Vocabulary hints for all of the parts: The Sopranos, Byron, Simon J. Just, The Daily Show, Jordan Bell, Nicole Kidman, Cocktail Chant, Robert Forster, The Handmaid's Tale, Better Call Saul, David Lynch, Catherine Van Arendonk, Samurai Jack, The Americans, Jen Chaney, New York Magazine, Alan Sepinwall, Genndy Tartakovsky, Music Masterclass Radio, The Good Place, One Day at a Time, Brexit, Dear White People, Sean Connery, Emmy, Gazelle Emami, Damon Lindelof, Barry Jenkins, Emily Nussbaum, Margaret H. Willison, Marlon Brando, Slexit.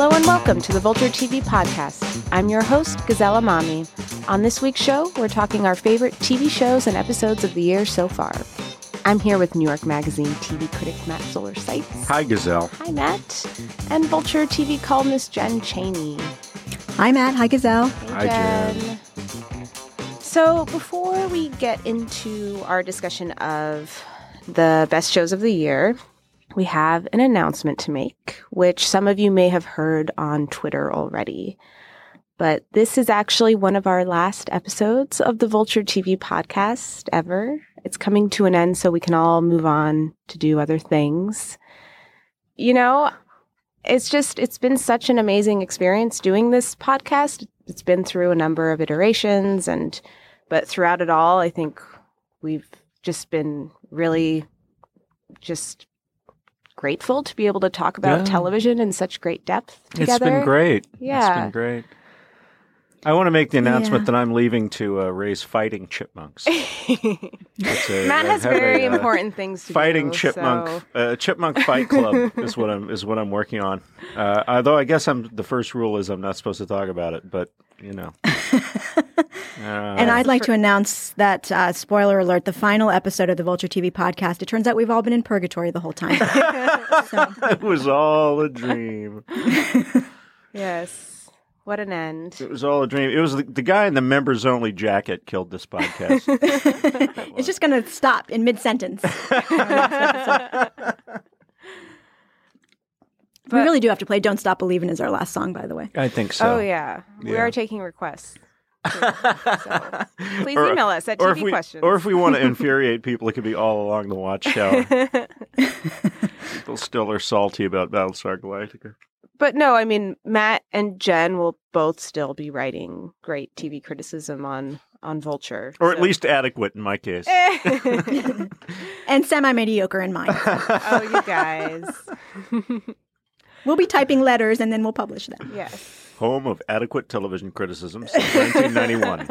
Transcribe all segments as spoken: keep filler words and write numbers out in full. Hello and welcome to the Vulture T V podcast. I'm your host, Gazelle Emami. On this week's show, we're talking our favorite T V shows and episodes of the year so far. I'm here with New York Magazine T V critic Matt Zoller-Seitz. Hi, Gazelle. Hi, Matt. And Vulture T V columnist Jen Chaney. Hi, Matt. Hi, Gazelle. Hey, Jen. Hi, Jen. So before we get into our discussion of the best shows of the year, we have an announcement to make, which some of you may have heard on Twitter already. But this is actually one of our last episodes of the Vulture T V podcast ever. It's coming to an end, so we can all move on to do other things. You know, it's just, it's been such an amazing experience doing this podcast. It's been through a number of iterations, and but throughout it all, I think we've just been really just grateful to be able to talk about yeah. television in such great depth together. It's been great. Yeah. It's been great. I want to make the announcement yeah. that I'm leaving to uh, raise fighting chipmunks. a, Matt has very a, important uh, things to fighting do. Fighting chipmunk, so. uh, chipmunk fight club is what I'm is what I'm working on. Uh, although I guess I'm the first rule is I'm not supposed to talk about it, but you know. Uh, and I'd like to announce that, uh, spoiler alert, the final episode of the Vulture T V podcast, it turns out we've all been in purgatory the whole time. So. It was all a dream. Yes. What an end. It was all a dream. It was the, the guy in the members only jacket killed this podcast. It's just going to stop in mid-sentence. But we really do have to play Don't Stop Believin' is our last song, by the way. I think so. Oh, yeah. yeah. We are taking requests. Too, so. Please or, email us at T V we, questions. Or if we want to infuriate people, it could be All Along the Watchtower. People still are salty about Battlestar Galactica. But no, I mean, Matt and Jen will both still be writing great T V criticism on, on Vulture. Or so. At least adequate in my case. And semi-mediocre in mine. Oh, you guys. We'll be typing letters and then we'll publish them. Yes. Home of adequate television criticism since nineteen ninety-one.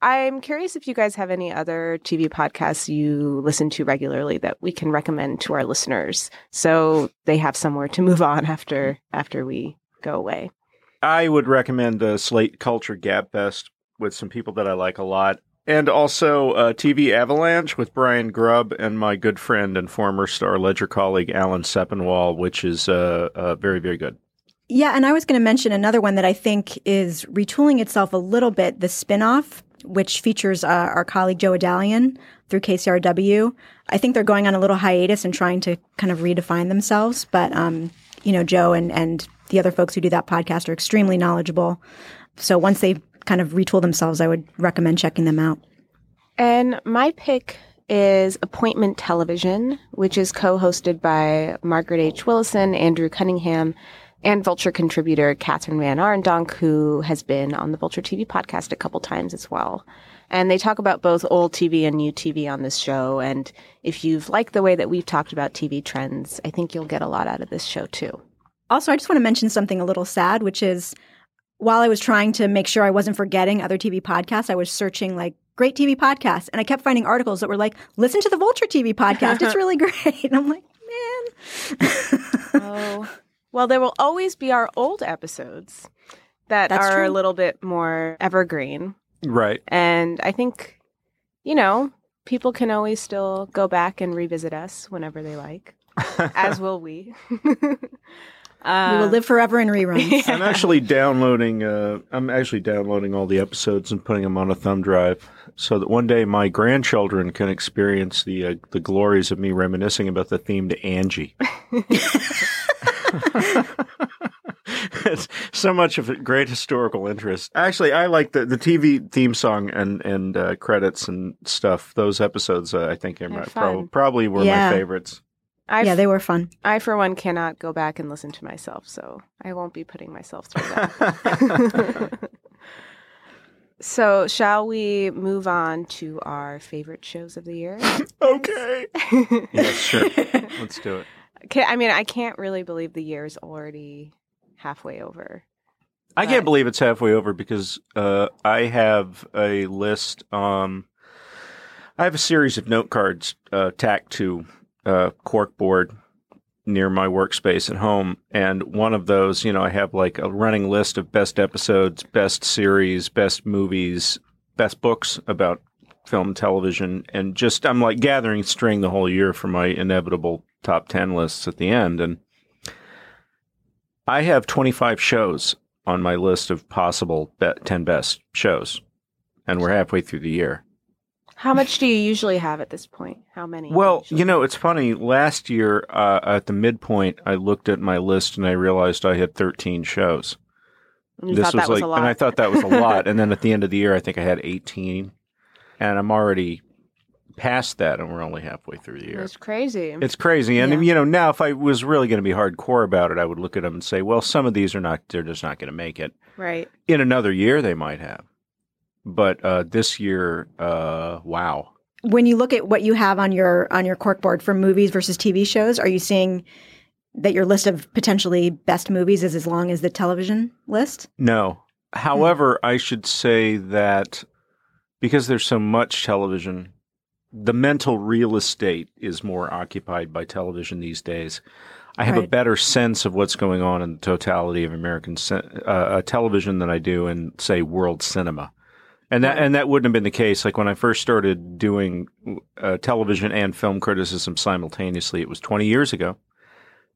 I'm curious if you guys have any other T V podcasts you listen to regularly that we can recommend to our listeners so they have somewhere to move on after after we go away. I would recommend the Slate Culture Gabfest with some people that I like a lot. And also uh, T V Avalanche with Brian Grubb and my good friend and former Star Ledger colleague Alan Sepinwall, which is uh, uh, very, very good. Yeah, and I was going to mention another one that I think is retooling itself a little bit, the spinoff, which features uh, our colleague Joe Adalian through K C R W. I think they're going on a little hiatus and trying to kind of redefine themselves. But, um, you know, Joe and, and the other folks who do that podcast are extremely knowledgeable. So once they kind of retool themselves, I would recommend checking them out. And my pick is Appointment Television, which is co-hosted by Margaret H. Willison, Andrew Cunningham, and Vulture contributor Catherine Van Arendonk, who has been on the Vulture T V podcast a couple times as well. And they talk about both old T V and new T V on this show. And if you've liked the way that we've talked about T V trends, I think you'll get a lot out of this show too. Also, I just want to mention something a little sad, which is while I was trying to make sure I wasn't forgetting other T V podcasts, I was searching like great T V podcasts. And I kept finding articles that were like, listen to the Vulture T V podcast. It's really great. And I'm like, man. Oh, well, there will always be our old episodes that That's are true. A little bit more evergreen. Right. And I think, you know, people can always still go back and revisit us whenever they like, as will we. Um, we will live forever in reruns. Yeah. I'm actually downloading. Uh, I'm actually downloading all the episodes and putting them on a thumb drive, so that one day my grandchildren can experience the uh, the glories of me reminiscing about the theme to Angie. It's so much of a great historical interest. Actually, I like the, the T V theme song and and uh, credits and stuff. Those episodes, uh, I think, right, prob- probably were yeah. my favorites. I yeah, f- they were fun. I, for one, cannot go back and listen to myself, so I won't be putting myself through that. So shall we move on to our favorite shows of the year? Okay. Yeah, sure. Let's do it. Okay, I mean, I can't really believe the year is already halfway over. But... I can't believe it's halfway over because uh, I have a list. Um, I have a series of note cards uh, tacked to... Uh, corkboard near my workspace at home. And one of those, you know, I have like a running list of best episodes, best series, best movies, best books about film, television. And just, I'm like gathering string the whole year for my inevitable top ten lists at the end. And I have twenty-five shows on my list of possible ten best shows. And we're halfway through the year. How much do you usually have at this point? How many? Well, usually? You know, it's funny. Last year uh, at the midpoint, I looked at my list and I realized I had thirteen shows. You this was, that was like, a lot. And I thought that was a lot. And then at the end of the year, I think I had eighteen. And I'm already past that, and we're only halfway through the year. It's crazy. It's crazy. And, yeah. you know, now if I was really going to be hardcore about it, I would look at them and say, well, some of these are not, they're just not going to make it. Right. In another year, they might have. But uh, this year, uh, wow. When you look at what you have on your on your corkboard for movies versus T V shows, are you seeing that your list of potentially best movies is as long as the television list? No. However, mm-hmm. I should say that because there's so much television, the mental real estate is more occupied by television these days. I have right. a better sense of what's going on in the totality of American uh, television than I do in, say, world cinema. And that and that wouldn't have been the case. Like when I first started doing uh, television and film criticism simultaneously, it was twenty years ago.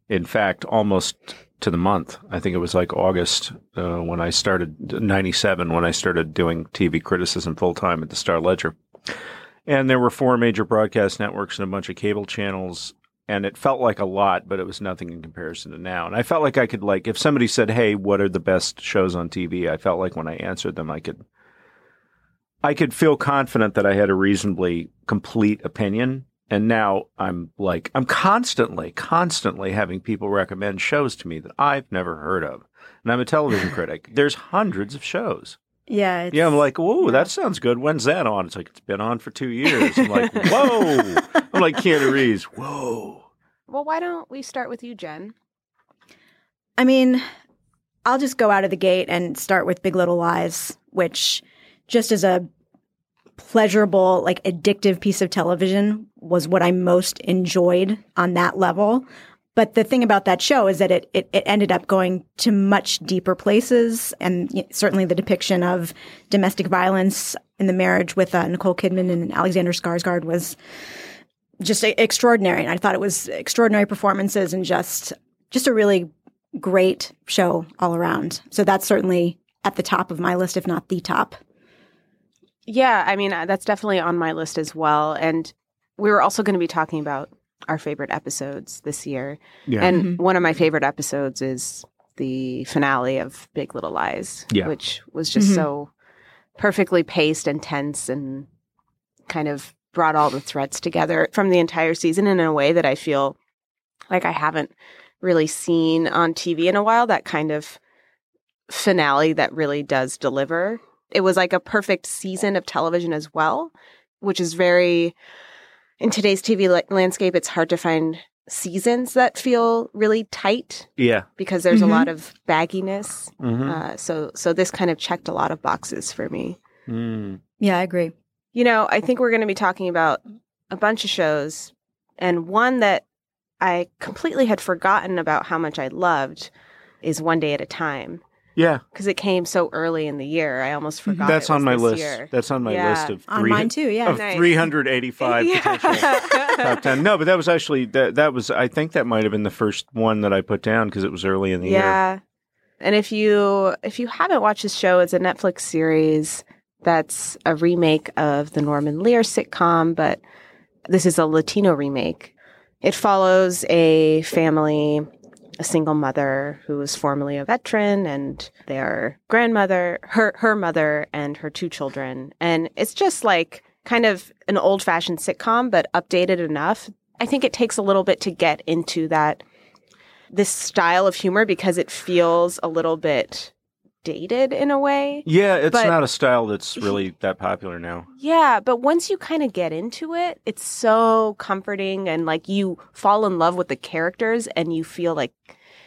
In fact, almost to the month. I think it was like August uh, when I started, ninety-seven, when I started doing T V criticism full-time at the Star-Ledger. And there were four major broadcast networks and a bunch of cable channels. And it felt like a lot, but it was nothing in comparison to now. And I felt like I could like, if somebody said, hey, what are the best shows on T V? I felt like when I answered them, I could... I could feel confident that I had a reasonably complete opinion, and now I'm like, I'm constantly, constantly having people recommend shows to me that I've never heard of, and I'm a television critic. There's hundreds of shows. Yeah. It's, yeah, I'm like, whoa, yeah. that sounds good. When's that on? It's like, it's been on for two years. I'm like, whoa. I'm like Keanu Reeves, whoa. Well, why don't we start with you, Jen? I mean, I'll just go out of the gate and start with Big Little Lies, which... just as a pleasurable, like addictive piece of television was what I most enjoyed on that level. But the thing about that show is that it it, it ended up going to much deeper places. And certainly the depiction of domestic violence in the marriage with uh, Nicole Kidman and Alexander Skarsgård was just extraordinary. And I thought it was extraordinary performances and just just a really great show all around. So that's certainly at the top of my list, if not the top. Yeah, I mean, that's definitely on my list as well. And we were also going to be talking about our favorite episodes this year. Yeah. And mm-hmm. one of my favorite episodes is the finale of Big Little Lies, yeah. which was just mm-hmm. so perfectly paced and tense and kind of brought all the threads together from the entire season in a way that I feel like I haven't really seen on T V in a while, that kind of finale that really does deliver. It was like a perfect season of television as well, which is very, in today's T V la- landscape, it's hard to find seasons that feel really tight. Yeah. Because there's mm-hmm. a lot of bagginess. Mm-hmm. Uh, so, so this kind of checked a lot of boxes for me. Mm. Yeah, I agree. You know, I think we're going to be talking about a bunch of shows, and one that I completely had forgotten about how much I loved is One Day at a Time. Yeah. Because it came so early in the year. I almost forgot. That's it was on my this list. Year. That's on my yeah. list of, three, on mine too, yeah. of nice. three hundred eighty-five yeah. potential top ten. No, but that was actually, that, that was, I think that might have been the first one that I put down because it was early in the yeah. year. Yeah. And if you, if you haven't watched this show, it's a Netflix series that's a remake of the Norman Lear sitcom, but this is a Latino remake. It follows a family. A single mother who was formerly a veteran, and their grandmother, her her mother, and her two children. And it's just like kind of an old-fashioned sitcom, but updated enough. I think it takes a little bit to get into that, this style of humor, because it feels a little bit dated in a way. Yeah, it's but, not a style that's really that popular now. Yeah, but once you kind of get into it, it's so comforting, and like you fall in love with the characters, and you feel like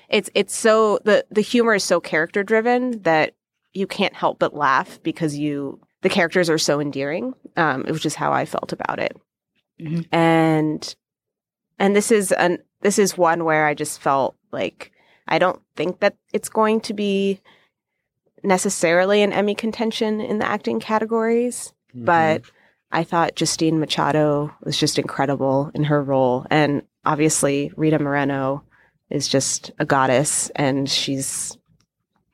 it's it's so the the humor is so character driven that you can't help but laugh because you the characters are so endearing, um, which is how I felt about it. Mm-hmm. And and this is an this is one where I just felt like I don't think that it's going to be necessarily an Emmy contention in the acting categories, mm-hmm. but I thought Justina Machado was just incredible in her role. And obviously Rita Moreno is just a goddess, and she's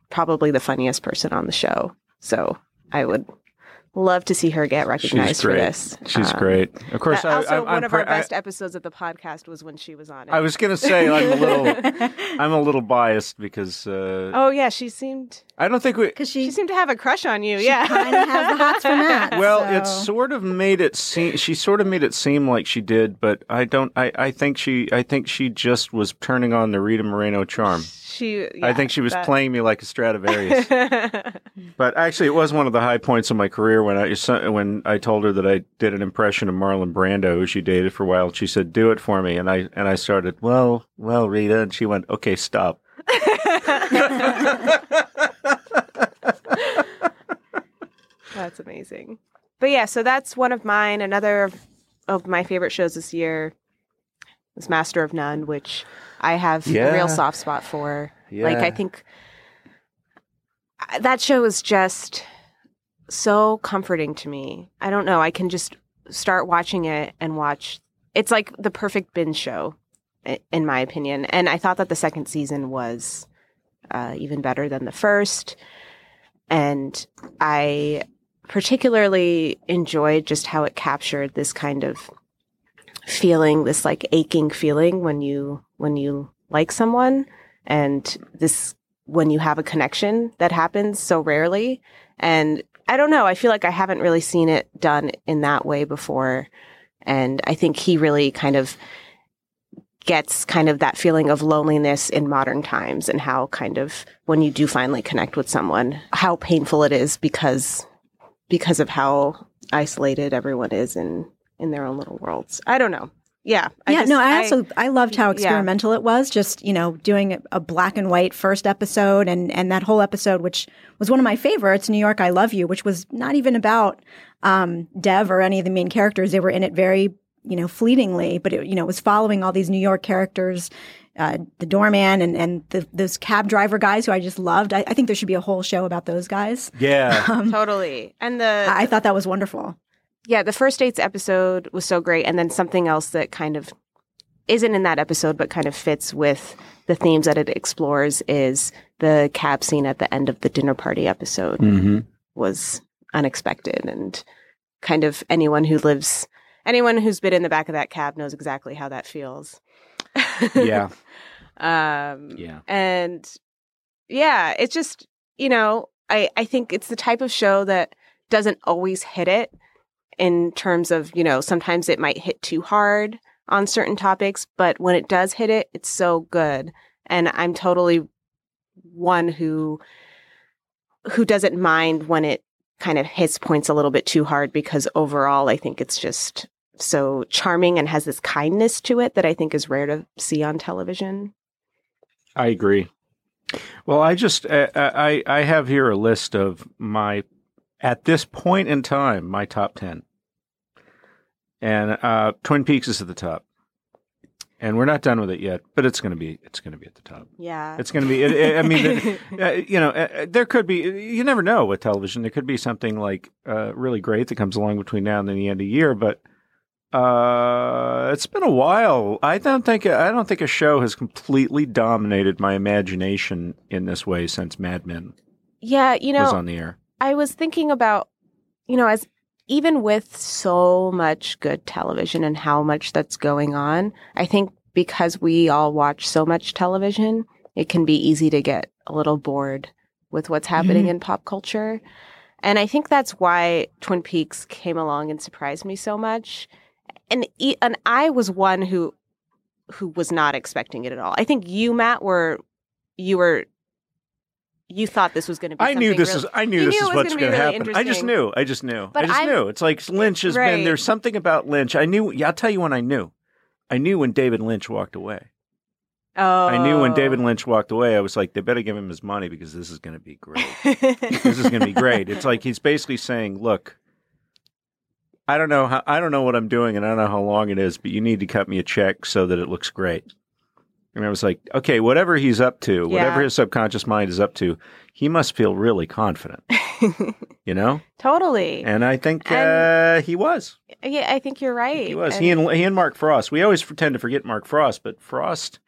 probably the funniest person on the show. So I would love to see her get recognized for this. She's um, great. Of course, uh, I, also I, I'm, one of our best I, episodes of the podcast was when she was on it. I was going to say I'm a little, I'm a little biased because. Uh, oh yeah, she seemed. I don't think we. Because she, she seemed to have a crush on you. She yeah, kind of has the hots for Matt. Well, so. it sort of made it seem. She sort of made it seem like she did, but I don't. I, I think she. I think she just was turning on the Rita Moreno charm. She, yeah, I think she was that... playing me like a Stradivarius. But actually, it was one of the high points of my career when I when I told her that I did an impression of Marlon Brando, who she dated for a while. She said, "Do it for me," and I and I started, "Well, well, Rita," and she went, "Okay, stop." That's amazing. But yeah, so that's one of mine. Another of, of my favorite shows this year was Master of None, which I have yeah. a real soft spot for. Yeah. Like, I think that show is just so comforting to me. I don't know. I can just start watching it and watch. It's like the perfect binge show, in my opinion. And I thought that the second season was uh, even better than the first. And I particularly enjoyed just how it captured this kind of feeling, this like aching feeling when you when you like someone, and this when you have a connection that happens so rarely. And I don't know, I feel like I haven't really seen it done in that way before. And I think he really kind of gets kind of that feeling of loneliness in modern times, and how kind of when you do finally connect with someone, how painful it is because because of how isolated everyone is in in their own little worlds. I don't know. Yeah. I yeah. Just, no, I also, I, I loved how experimental yeah. it was, just, you know, doing a, a black and white first episode, and, and that whole episode, which was one of my favorites, New York, I Love You, which was not even about um, Dev or any of the main characters. They were in it very, you know, fleetingly, but it, you know, it was following all these New York characters, uh, the doorman and, and the, those cab driver guys who I just loved. I, I think there should be a whole show about those guys. Yeah. Um, totally. And the, I, I thought that was wonderful. Yeah, the first dates episode was so great. And then something else that kind of isn't in that episode but kind of fits with the themes that it explores is the cab scene at the end of the dinner party episode mm-hmm. was unexpected. And kind of anyone who lives, anyone who's been in the back of that cab knows exactly how that feels. Yeah. um, yeah. And yeah, it's just, you know, I, I think it's the type of show that doesn't always hit it. In terms of, you know, sometimes it might hit too hard on certain topics, but when it does hit it, it's so good. And I'm totally one who who doesn't mind when it kind of hits points a little bit too hard, because overall I think it's just so charming and has this kindness to it that I think is rare to see on television. I agree. Well, I just, uh, I, I have here a list of my, at this point in time, my top ten. And uh, Twin Peaks is at the top, and we're not done with it yet. But it's going to be, it's going to be at the top. Yeah, it's going to be. It, it, I mean, it, uh, you know, uh, there could be. You never know with television. There could be something like uh, really great that comes along between now and then the end of the year. But uh, it's been a while. I don't think. I don't think a show has completely dominated my imagination in this way since Mad Men. Yeah, you know, was on the air. I was thinking about, you know, as even with so much good television and how much that's going on, I think because we all watch so much television, it can be easy to get a little bored with what's happening mm-hmm. in pop culture. And I think that's why Twin Peaks came along and surprised me so much. And and I was one who who was not expecting it at all. I think you, Matt, were you were You thought this was going to be. I knew this really, is. I knew this is what's going to happen. I just knew. I just knew. But I just I'm, knew. It's like Lynch has right. been. There's something about Lynch. I knew. Yeah, I'll tell you when I knew. I knew when David Lynch walked away. Oh. I knew when David Lynch walked away. I was like, they better give him his money, because this is going to be great. This is going to be great. It's like he's basically saying, look, I don't know how. I don't know what I'm doing, and I don't know how long it is, but you need to cut me a check so that it looks great. And I was like, okay, whatever he's up to, yeah. whatever his subconscious mind is up to, he must feel really confident, you know? Totally. And I think and, uh, he was. Yeah, I think you're right. Think he was. And he, and, he and Mark Frost. We always tend to forget Mark Frost, but Frost,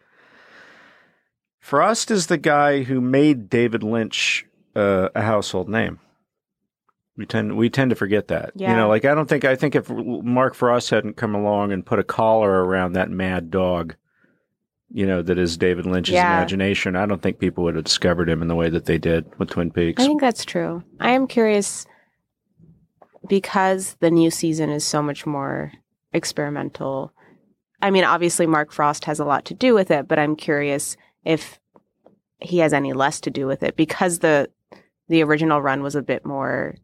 Frost is the guy who made David Lynch uh, a household name. We tend we tend to forget that. Yeah. You know, like I don't think, I think if Mark Frost hadn't come along and put a collar around that mad dog, you know, that is David Lynch's yeah. imagination, I don't think people would have discovered him in the way that they did with Twin Peaks. I think that's true. I am curious, because the new season is so much more experimental. I mean, obviously Mark Frost has a lot to do with it, but I'm curious if he has any less to do with it, because the the original run was a bit more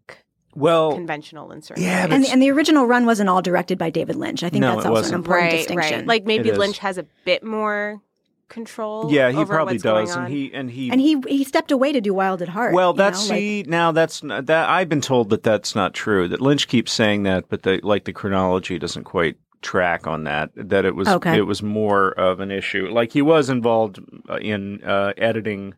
well, conventional in certain yeah, ways. And, and the original run wasn't all directed by David Lynch. I think no, that's also wasn't. an important right, distinction. Right. Like maybe Lynch has a bit more control. Yeah, he over probably what's does. Going on. And he and he and he he stepped away to do Wild at Heart. Well, that's you know? see like, now that's not, that I've been told that that's not true. That Lynch keeps saying that, but the, like the chronology doesn't quite track on that. That it was okay. it was more of an issue. Like he was involved in uh, editing.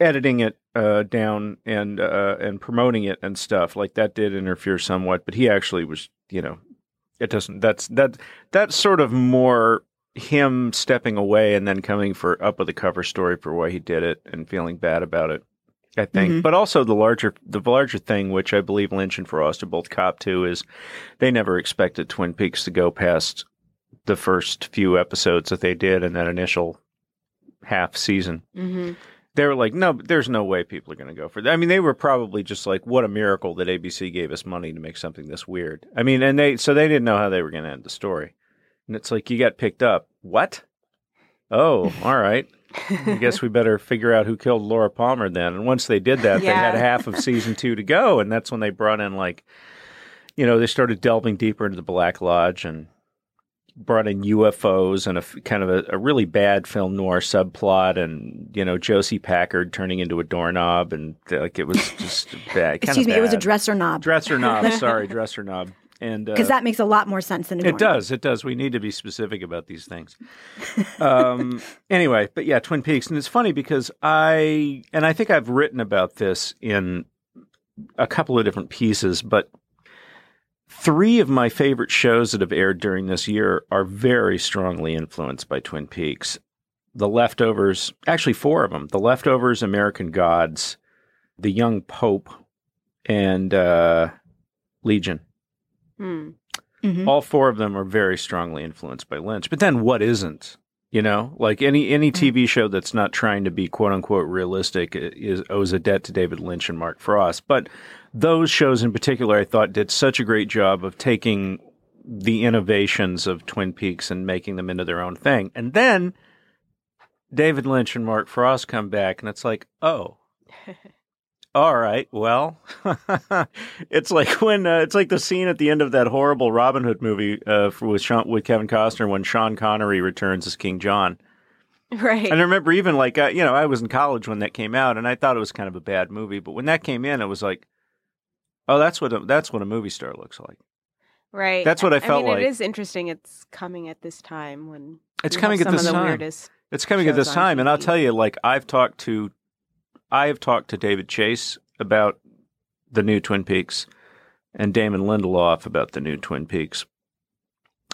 Editing it uh, down and uh, and promoting it and stuff like that did interfere somewhat, but he actually was, you know, it doesn't. That's that that's sort of more him stepping away and then coming for up with a cover story for why he did it and feeling bad about it, I think. Mm-hmm. But also the larger the larger thing, which I believe Lynch and Frost are both cop to, is they never expected Twin Peaks to go past the first few episodes that they did in that initial half season. Mm-hmm. They were like, no, there's no way people are going to go for that. I mean, they were probably just like, what a miracle that A B C gave us money to make something this weird. I mean, and they so they didn't know how they were going to end the story. And it's like, you got picked up. What? Oh, all right. I guess we better figure out who killed Laura Palmer then. And once they did that, yeah. they had half of season two to go. And that's when they brought in like, you know, they started delving deeper into the Black Lodge and brought in U F Os and a kind of a, a really bad film noir subplot, and you know Josie Packard turning into a doorknob, and like it was just bad. Excuse me, bad. It was a dresser knob. Dresser knob. Sorry, dresser knob. And because uh, that makes a lot more sense than a doorknob. It does. It does. We need to be specific about these things. Um, anyway, but yeah, Twin Peaks, and it's funny because I and I think I've written about this in a couple of different pieces, but. Three of my favorite shows that have aired during this year are very strongly influenced by Twin Peaks. The Leftovers, actually four of them, The Leftovers, American Gods, The Young Pope, and uh, Legion. Mm. Mm-hmm. All four of them are very strongly influenced by Lynch. But then what isn't? You know, like any any T V show that's not trying to be quote unquote realistic is owes a debt to David Lynch and Mark Frost. But those shows in particular, I thought, did such a great job of taking the innovations of Twin Peaks and making them into their own thing. And then David Lynch and Mark Frost come back, and it's like, oh. All right, well, it's like when uh, it's like the scene at the end of that horrible Robin Hood movie uh, with Sean, with Kevin Costner when Sean Connery returns as King John. Right. And I remember even like, uh, you know, I was in college when that came out, and I thought it was kind of a bad movie. But when that came in, it was like, oh, that's what a, that's what a movie star looks like. Right. That's what I, I felt I mean, like. It is interesting. It's coming at this time when it's coming at some this of the time. Weirdest it's coming at this time, T V. And I'll tell you, like I've talked to. I have talked to David Chase about the new Twin Peaks and Damon Lindelof about the new Twin Peaks.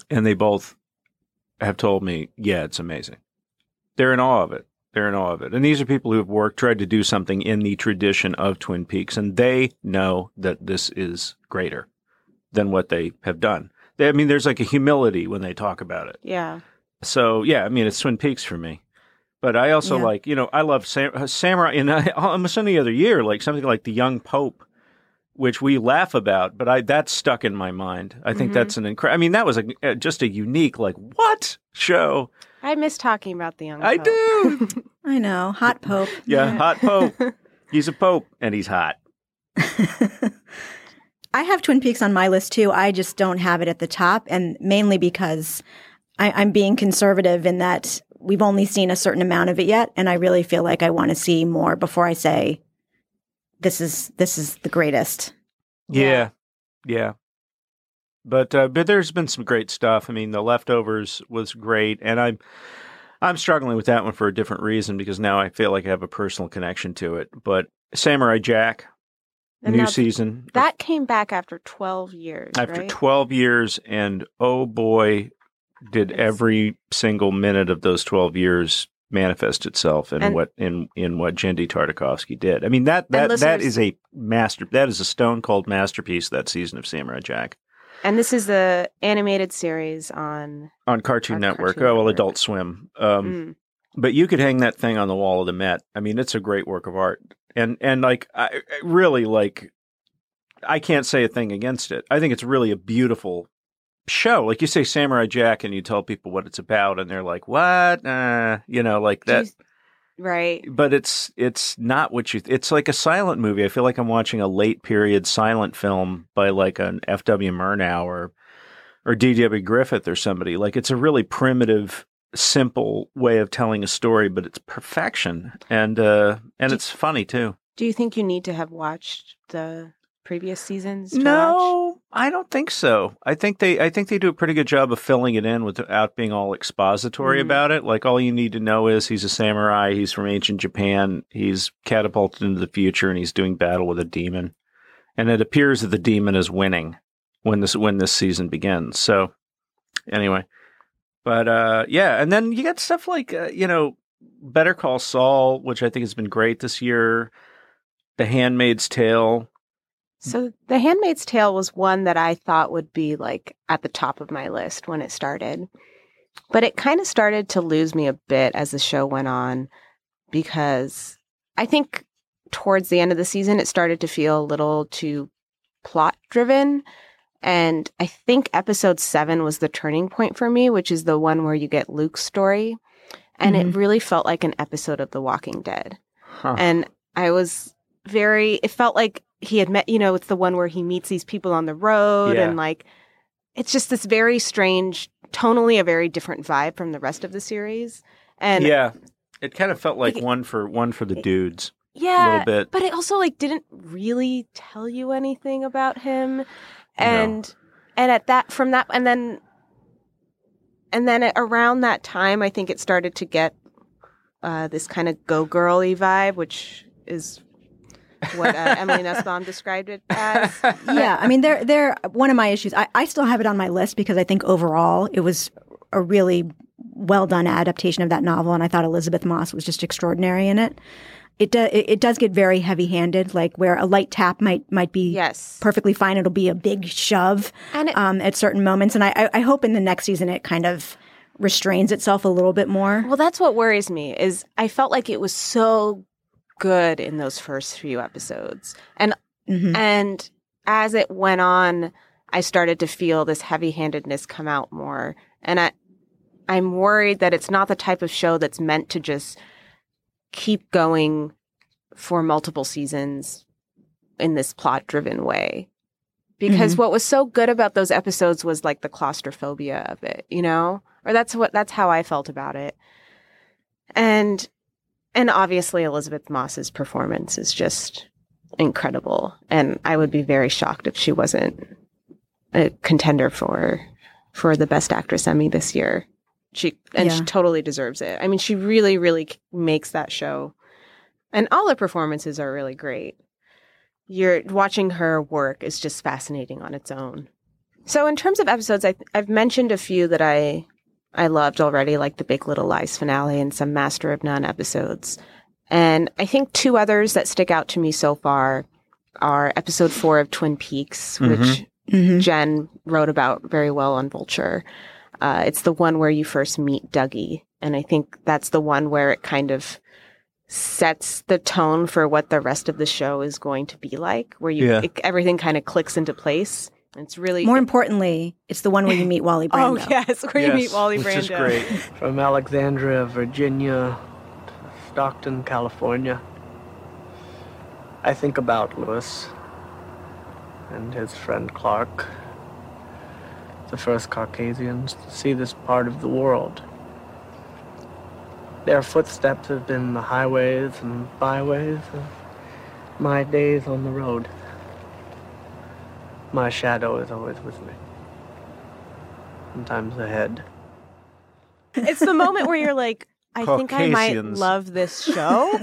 And they both have told me, yeah, it's amazing. They're in awe of it. They're in awe of it. And these are people who have worked, tried to do something in the tradition of Twin Peaks. And they know that this is greater than what they have done. They, I mean, there's like a humility when they talk about it. Yeah. So, yeah, I mean, it's Twin Peaks for me. But I also yeah. like, you know, I love Sam- Samurai, and I, almost any other year, like something like The Young Pope, which we laugh about, but I that's stuck in my mind. I think mm-hmm. that's an incredible, I mean, that was a, just a unique, like, what show? I miss talking about The Young Pope. I do. I know. Hot Pope. Yeah, yeah, hot Pope. He's a Pope, and he's hot. I have Twin Peaks on my list, too. I just don't have it at the top, and mainly because I, I'm being conservative in that we've only seen a certain amount of it yet, and I really feel like I want to see more before I say this is this is the greatest. Yeah, yeah. But uh, but there's been some great stuff. I mean, The Leftovers was great, and I'm I'm struggling with that one for a different reason, because now I feel like I have a personal connection to it. But Samurai Jack, and new that, season. That came back after twelve years, After right? twelve years, and oh boy, did every single minute of those twelve years manifest itself in and, what in in what Genndy Tartakovsky did. I mean, that that that is a master that is a stone cold masterpiece, that season of Samurai Jack. And this is the animated series on on Cartoon on Network. Cartoon oh, well, Network. Adult Swim. Um, mm. But you could hang that thing on the wall of the Met. I mean, it's a great work of art. And and like I, I really like I can't say a thing against it. I think it's really a beautiful show. Like, you say Samurai Jack and you tell people what it's about and they're like, what? Uh, you know, like that. Right. But it's it's not what you, th- it's like a silent movie. I feel like I'm watching a late period silent film by like an F W Murnau or, or D W Griffith or somebody. Like, it's a really primitive, simple way of telling a story, but it's perfection. And, uh, and do, it's funny too. Do you think you need to have watched the previous seasons to no watch? I don't think so. I think they I think they do a pretty good job of filling it in without being all expository mm. about it. Like, all you need to know is he's a samurai, he's from ancient Japan, he's catapulted into the future, and he's doing battle with a demon, and it appears that the demon is winning when this when this season begins. So anyway, but uh yeah, and then you got stuff like uh, you know, Better Call Saul, which I think has been great this year, The Handmaid's Tale. So The Handmaid's Tale was one that I thought would be like at the top of my list when it started. But it kind of started to lose me a bit as the show went on, because I think towards the end of the season, it started to feel a little too plot driven. And I think episode seven was the turning point for me, which is the one where you get Luke's story. And mm-hmm. it really felt like an episode of The Walking Dead. Huh. And I was very, it felt like he had met, you know, it's the one where he meets these people on the road, yeah. and like, it's just this very strange, tonally a very different vibe from the rest of the series. And yeah, it kind of felt like, like one for one for the dudes. Yeah, a little bit. But it also like didn't really tell you anything about him, and no. and at that from that and then and then around that time, I think it started to get uh, this kind of Go Girl-y vibe, which is what uh, Emily Nussbaum described it as. Yeah, I mean, they're, they're one of my issues. I, I still have it on my list because I think overall it was a really well-done adaptation of that novel, and I thought Elizabeth Moss was just extraordinary in it. It, do, it, it does get very heavy-handed, like where a light tap might might be yes. perfectly fine. It'll be a big shove and it, um, at certain moments, and I, I, I hope in the next season it kind of restrains itself a little bit more. Well, that's what worries me, is I felt like it was so good in those first few episodes, and mm-hmm. and as it went on, I started to feel this heavy-handedness come out more, and I I'm worried that it's not the type of show that's meant to just keep going for multiple seasons in this plot-driven way, because mm-hmm. what was so good about those episodes was like the claustrophobia of it, you know, or that's what that's how I felt about it. And And obviously, Elizabeth Moss's performance is just incredible. And I would be very shocked if she wasn't a contender for for the Best Actress Emmy this year. She And yeah. she totally deserves it. I mean, she really, really makes that show. And all her performances are really great. You're watching her work is just fascinating on its own. So in terms of episodes, I, I've mentioned a few that I... I loved already, like the Big Little Lies finale and some Master of None episodes. And I think two others that stick out to me so far are episode four of Twin Peaks, mm-hmm. which mm-hmm. Jen wrote about very well on Vulture. Uh, it's the one where you first meet Dougie. And I think that's the one where it kind of sets the tone for what the rest of the show is going to be like, where you yeah. it, everything kind of clicks into place. It's really more importantly, it's the one where you meet Wally Brando. Oh yes, where yes, you meet Wally Brando. Which is great. From Alexandria, Virginia, to Stockton, California. I think about Lewis and his friend Clark, the first Caucasians to see this part of the world. Their footsteps have been the highways and byways of my days on the road. My shadow is always with me. Sometimes ahead. It's the moment where you're like, I Caucasians. think I might love this show.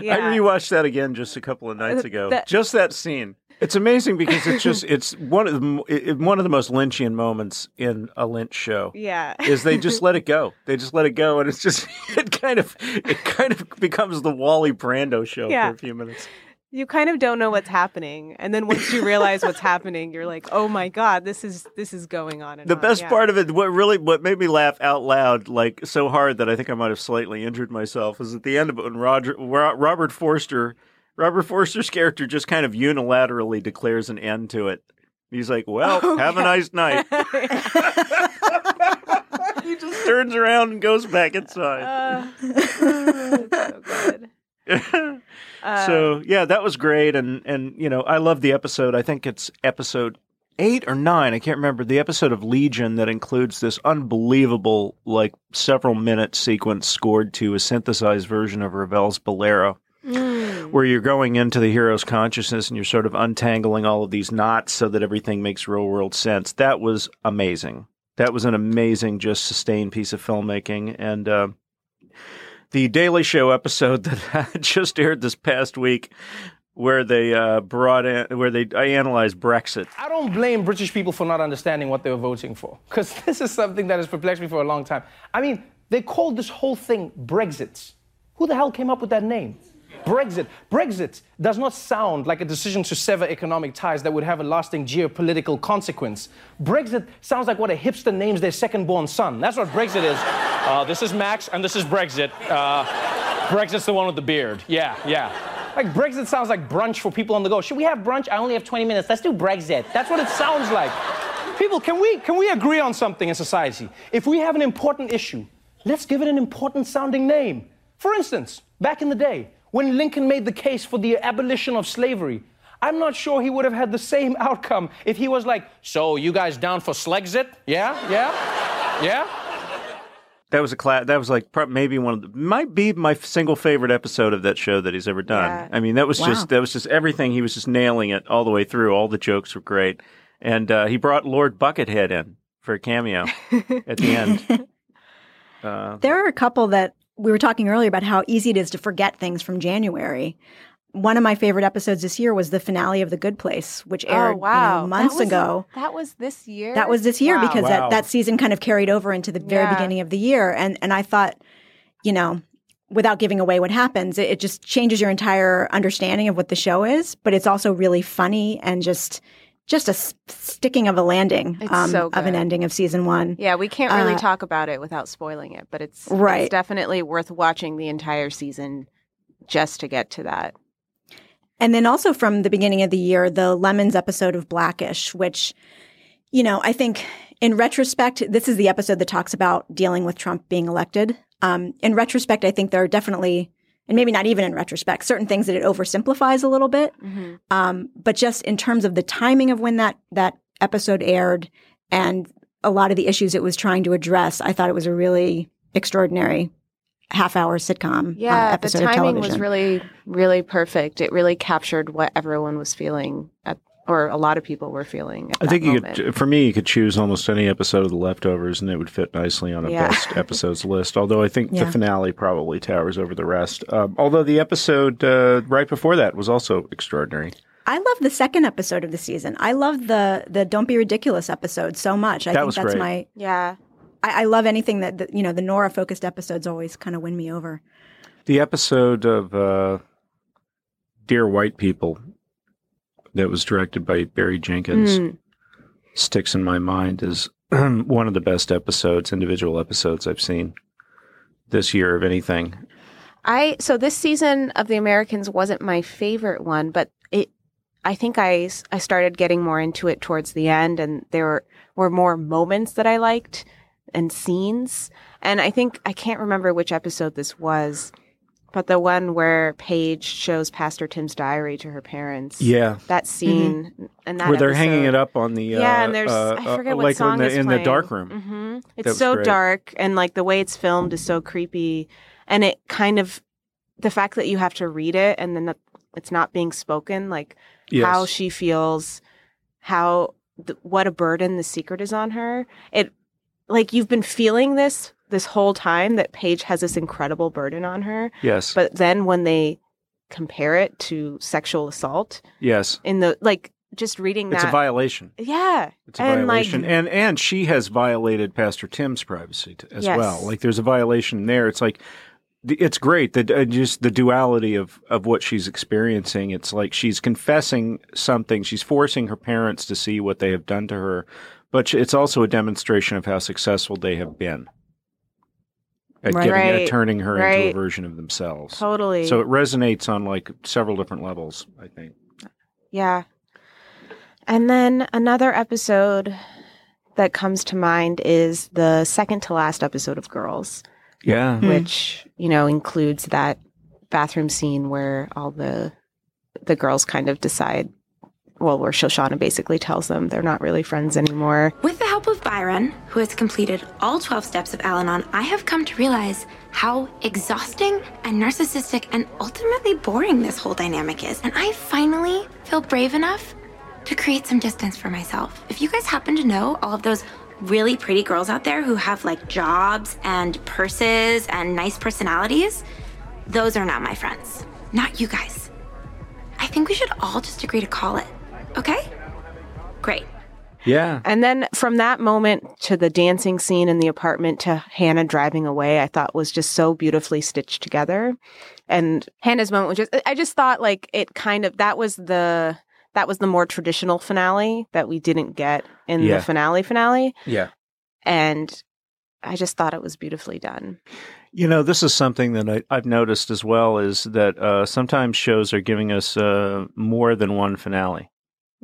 Yeah. I rewatched that again just a couple of nights ago. That, just that scene. It's amazing because it's just it's one of the it, one of the most Lynchian moments in a Lynch show. Yeah, is they just let it go. They just let it go, and it's just it kind of it kind of becomes the Wally Brando show yeah. for a few minutes. You kind of don't know what's happening, and then once you realize what's happening, you're like, "Oh my God, this is this is going on." And the on. best yeah. part of it, what really what made me laugh out loud, like so hard that I think I might have slightly injured myself, is at the end of it when Roger, Robert Forster, Robert Forster's character just kind of unilaterally declares an end to it. He's like, "Well, oh, have yeah. a nice night." He just turns around and goes back inside. Uh, oh, that's so good. uh, so yeah, that was great, and and you know I love the episode. I think it's episode eight or nine. I can't remember the episode of Legion that includes this unbelievable, like several minute sequence scored to a synthesized version of Ravel's Bolero, mm. where you're going into the hero's consciousness and you're sort of untangling all of these knots so that everything makes real world sense. That was amazing. That was an amazing, just sustained piece of filmmaking, and. Uh, The Daily Show episode that just aired this past week, where they uh, brought in, where they I analyzed Brexit. I don't blame British people for not understanding what they were voting for, because this is something that has perplexed me for a long time. I mean, they called this whole thing Brexit. Who the hell came up with that name? Brexit. Brexit does not sound like a decision to sever economic ties that would have a lasting geopolitical consequence. Brexit sounds like what a hipster names their second-born son. That's what Brexit is. Uh, this is Max, and this is Brexit. Uh, Brexit's the one with the beard. Yeah, yeah. Like, Brexit sounds like brunch for people on the go. Should we have brunch? I only have twenty minutes. Let's do Brexit. That's what it sounds like. People, can we, can we agree on something in society? If we have an important issue, let's give it an important-sounding name. For instance, back in the day, when Lincoln made the case for the abolition of slavery, I'm not sure he would have had the same outcome if he was like, so you guys down for Slexit? Yeah, yeah, yeah. That was a class. That was like maybe one of the, might be my single favorite episode of that show that he's ever done. Yeah. I mean, that was wow. just that was just everything. He was just nailing it all the way through. All the jokes were great, and uh, he brought Lord Buckethead in for a cameo at the end. Uh, there are a couple that. We were talking earlier about how easy it is to forget things from January. One of my favorite episodes this year was the finale of The Good Place, which aired oh, wow. you know, months that was, ago. That was this year? That was this year wow. because wow. that, that season kind of carried over into the very yeah. beginning of the year. And and I thought, you know, without giving away what happens, it, it just changes your entire understanding of what the show is. But it's also really funny and just – Just a s- sticking of a landing um, so of an ending of season one. Yeah, we can't really uh, talk about it without spoiling it, but it's, right. it's definitely worth watching the entire season just to get to that. And then also from the beginning of the year, the Lemons episode of Blackish, which, you know, I think in retrospect, this is the episode that talks about dealing with Trump being elected. Um, in retrospect, I think there are definitely... And maybe not even in retrospect, certain things that it oversimplifies a little bit. Mm-hmm. Um, but just in terms of the timing of when that that episode aired and a lot of the issues it was trying to address, I thought it was a really extraordinary half-hour sitcom yeah, uh, episode of television. Yeah, the timing was really, really perfect. It really captured what everyone was feeling at or a lot of people were feeling. At I that think you could, for me, you could choose almost any episode of The Leftovers, and it would fit nicely on a yeah. best episodes list. Although I think yeah. the finale probably towers over the rest. Um, although the episode uh, right before that was also extraordinary. I love the second episode of the season. I love the the Don't Be Ridiculous episode so much. I that think was that's great. my yeah. I, I love anything that, that you know the Nora focused episodes always kind of win me over. The episode of uh, Dear White People. That was directed by Barry Jenkins, mm. sticks in my mind as one of the best episodes, individual episodes I've seen this year of anything. I so this season of The Americans wasn't my favorite one, but it I think I, I started getting more into it towards the end, and there were, were more moments that I liked and scenes. And I think I can't remember which episode this was. But the one where Paige shows Pastor Tim's diary to her parents. Yeah. That scene. Mm-hmm. and that Where they're episode. hanging it up on the... Uh, yeah, and there's... Uh, I forget uh, what like song in the, is in playing. the dark room. Mm-hmm. It's so great. dark, and like the way it's filmed is so creepy. And it kind of... The fact that you have to read it and then the, it's not being spoken, like yes. how she feels, how... Th- what a burden the secret is on her. It like, you've been feeling this this whole time that Paige has this incredible burden on her. Yes. But then when they compare it to sexual assault. Yes. In the, like, just reading that. It's a violation. Yeah. It's a and violation. Like, and, and she has violated Pastor Tim's privacy t- as yes. well. Like, there's a violation there. It's like, it's great that uh, just the duality of, of what she's experiencing. It's like she's confessing something. She's forcing her parents to see what they have done to her. But it's also a demonstration of how successful they have been at, right. Getting, at turning her right. into a version of themselves. Totally. So it resonates on like several different levels, I think. Yeah. And then another episode that comes to mind is the second to last episode of Girls. Yeah. Which, you know, includes that bathroom scene where all the the girls kind of decide, well, where Shoshana basically tells them they're not really friends anymore. With the help of Byron, who has completed all twelve steps of Al-Anon, I have come to realize how exhausting and narcissistic and ultimately boring this whole dynamic is. And I finally feel brave enough to create some distance for myself. If you guys happen to know all of those really pretty girls out there who have like jobs and purses and nice personalities, those are not my friends. Not you guys. I think we should all just agree to call it. Okay? Great. Yeah. And then from that moment to the dancing scene in the apartment to Hannah driving away, I thought was just so beautifully stitched together. And Hannah's moment was just, I just thought like it kind of, that was the... That was the more traditional finale that we didn't get in yeah. the finale finale. Yeah. And I just thought it was beautifully done. You know, this is something that I, I've noticed as well is that uh, sometimes shows are giving us uh, more than one finale.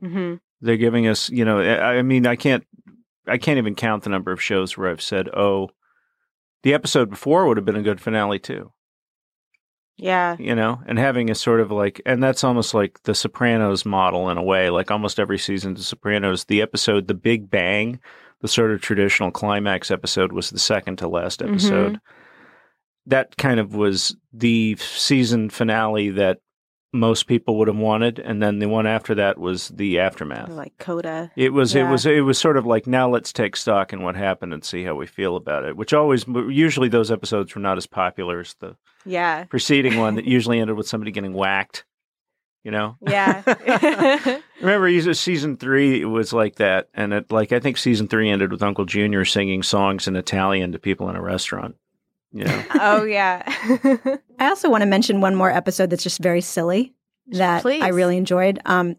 Mm-hmm. They're giving us, you know, I, I mean, I can't, I can't even count the number of shows where I've said, oh, the episode before would have been a good finale too. Yeah. You know, and having a sort of like, and that's almost like the Sopranos model in a way, like almost every season of The Sopranos, the episode, the Big Bang, the sort of traditional climax episode was the second to last episode. Mm-hmm. That kind of was the season finale that most people would have wanted. And then the one after that was the aftermath. Like Coda. It was, yeah. it was, it was sort of like, now let's take stock in what happened and see how we feel about it, which always, usually those episodes were not as popular as the yeah. preceding one that usually ended with somebody getting whacked, you know? Yeah. Remember, season three was like that. And it, like, I think season three ended with Uncle Junior singing songs in Italian to people in a restaurant. Yeah. Oh, yeah. I also want to mention one more episode that's just very silly that Please. I really enjoyed. Um,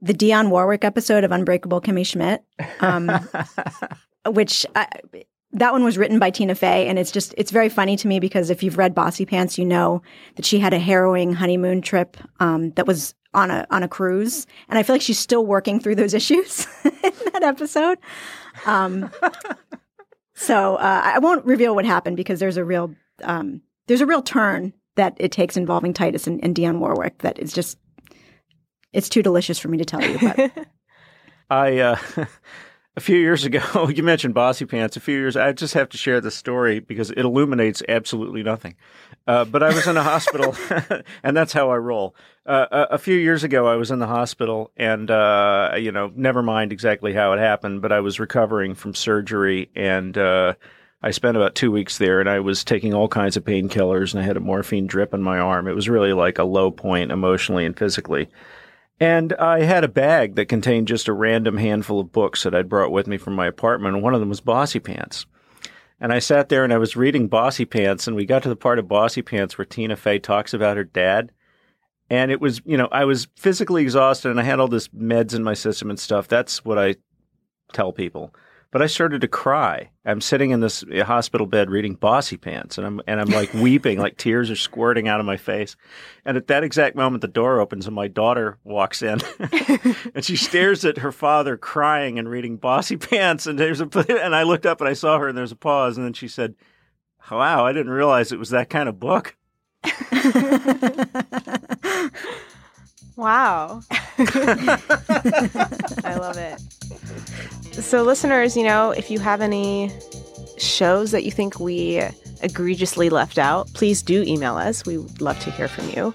the Dionne Warwick episode of Unbreakable Kimmy Schmidt, um, which I, that one was written by Tina Fey. And it's just, it's very funny to me because if you've read Bossy Pants, you know that she had a harrowing honeymoon trip um, that was on a on a cruise. And I feel like she's still working through those issues in that episode. Um So uh, I won't reveal what happened because there's a real um, there's a real turn that it takes involving Titus and, and Dionne Warwick that is just it's too delicious for me to tell you. But I uh, a few years ago, you mentioned Bossy Pants. A few years, I just have to share this story because it illuminates absolutely nothing. Uh, but I was in a hospital, and that's how I roll. Uh, a, a few years ago, I was in the hospital, and uh, you know, never mind exactly how it happened, but I was recovering from surgery, and uh, I spent about two weeks there, and I was taking all kinds of painkillers, and I had a morphine drip in my arm. It was really like a low point emotionally and physically. And I had a bag that contained just a random handful of books that I'd brought with me from my apartment, and one of them was Bossy Pants. And I sat there and I was reading Bossy Pants, and we got to the part of Bossy Pants where Tina Fey talks about her dad. And it was, you know, I was physically exhausted and I had all this meds in my system and stuff. That's what I tell people. But I started to cry. I'm sitting in this hospital bed reading Bossy Pants, and I'm and I'm like weeping, like tears are squirting out of my face. And at that exact moment, the door opens and my daughter walks in, and she stares at her father crying and reading Bossy Pants. And there's a and I looked up and I saw her, and there's a pause, and then she said, "Wow, I didn't realize it was that kind of book." Wow. I love it. So listeners, you know, if you have any shows that you think we egregiously left out, please do email us. We would love to hear from you.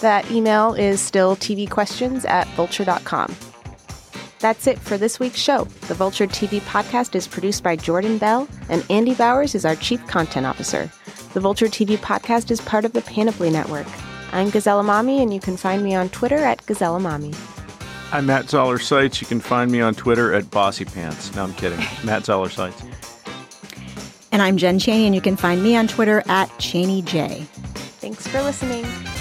That email is still tvquestions at vulture dot com. That's it for this week's show. The Vulture T V podcast is produced by Jordan Bell, and Andy Bowers is our chief content officer. The Vulture T V podcast is part of the Panoply Network. I'm Gazelle Emami, and you can find me on Twitter at Gazelle Emami. I'm Matt Zoller-Seitz. You can find me on Twitter at Bossy Pants. No, I'm kidding. Matt Zoller-Seitz. And I'm Jen Chaney, and you can find me on Twitter at Chaney J. Thanks for listening.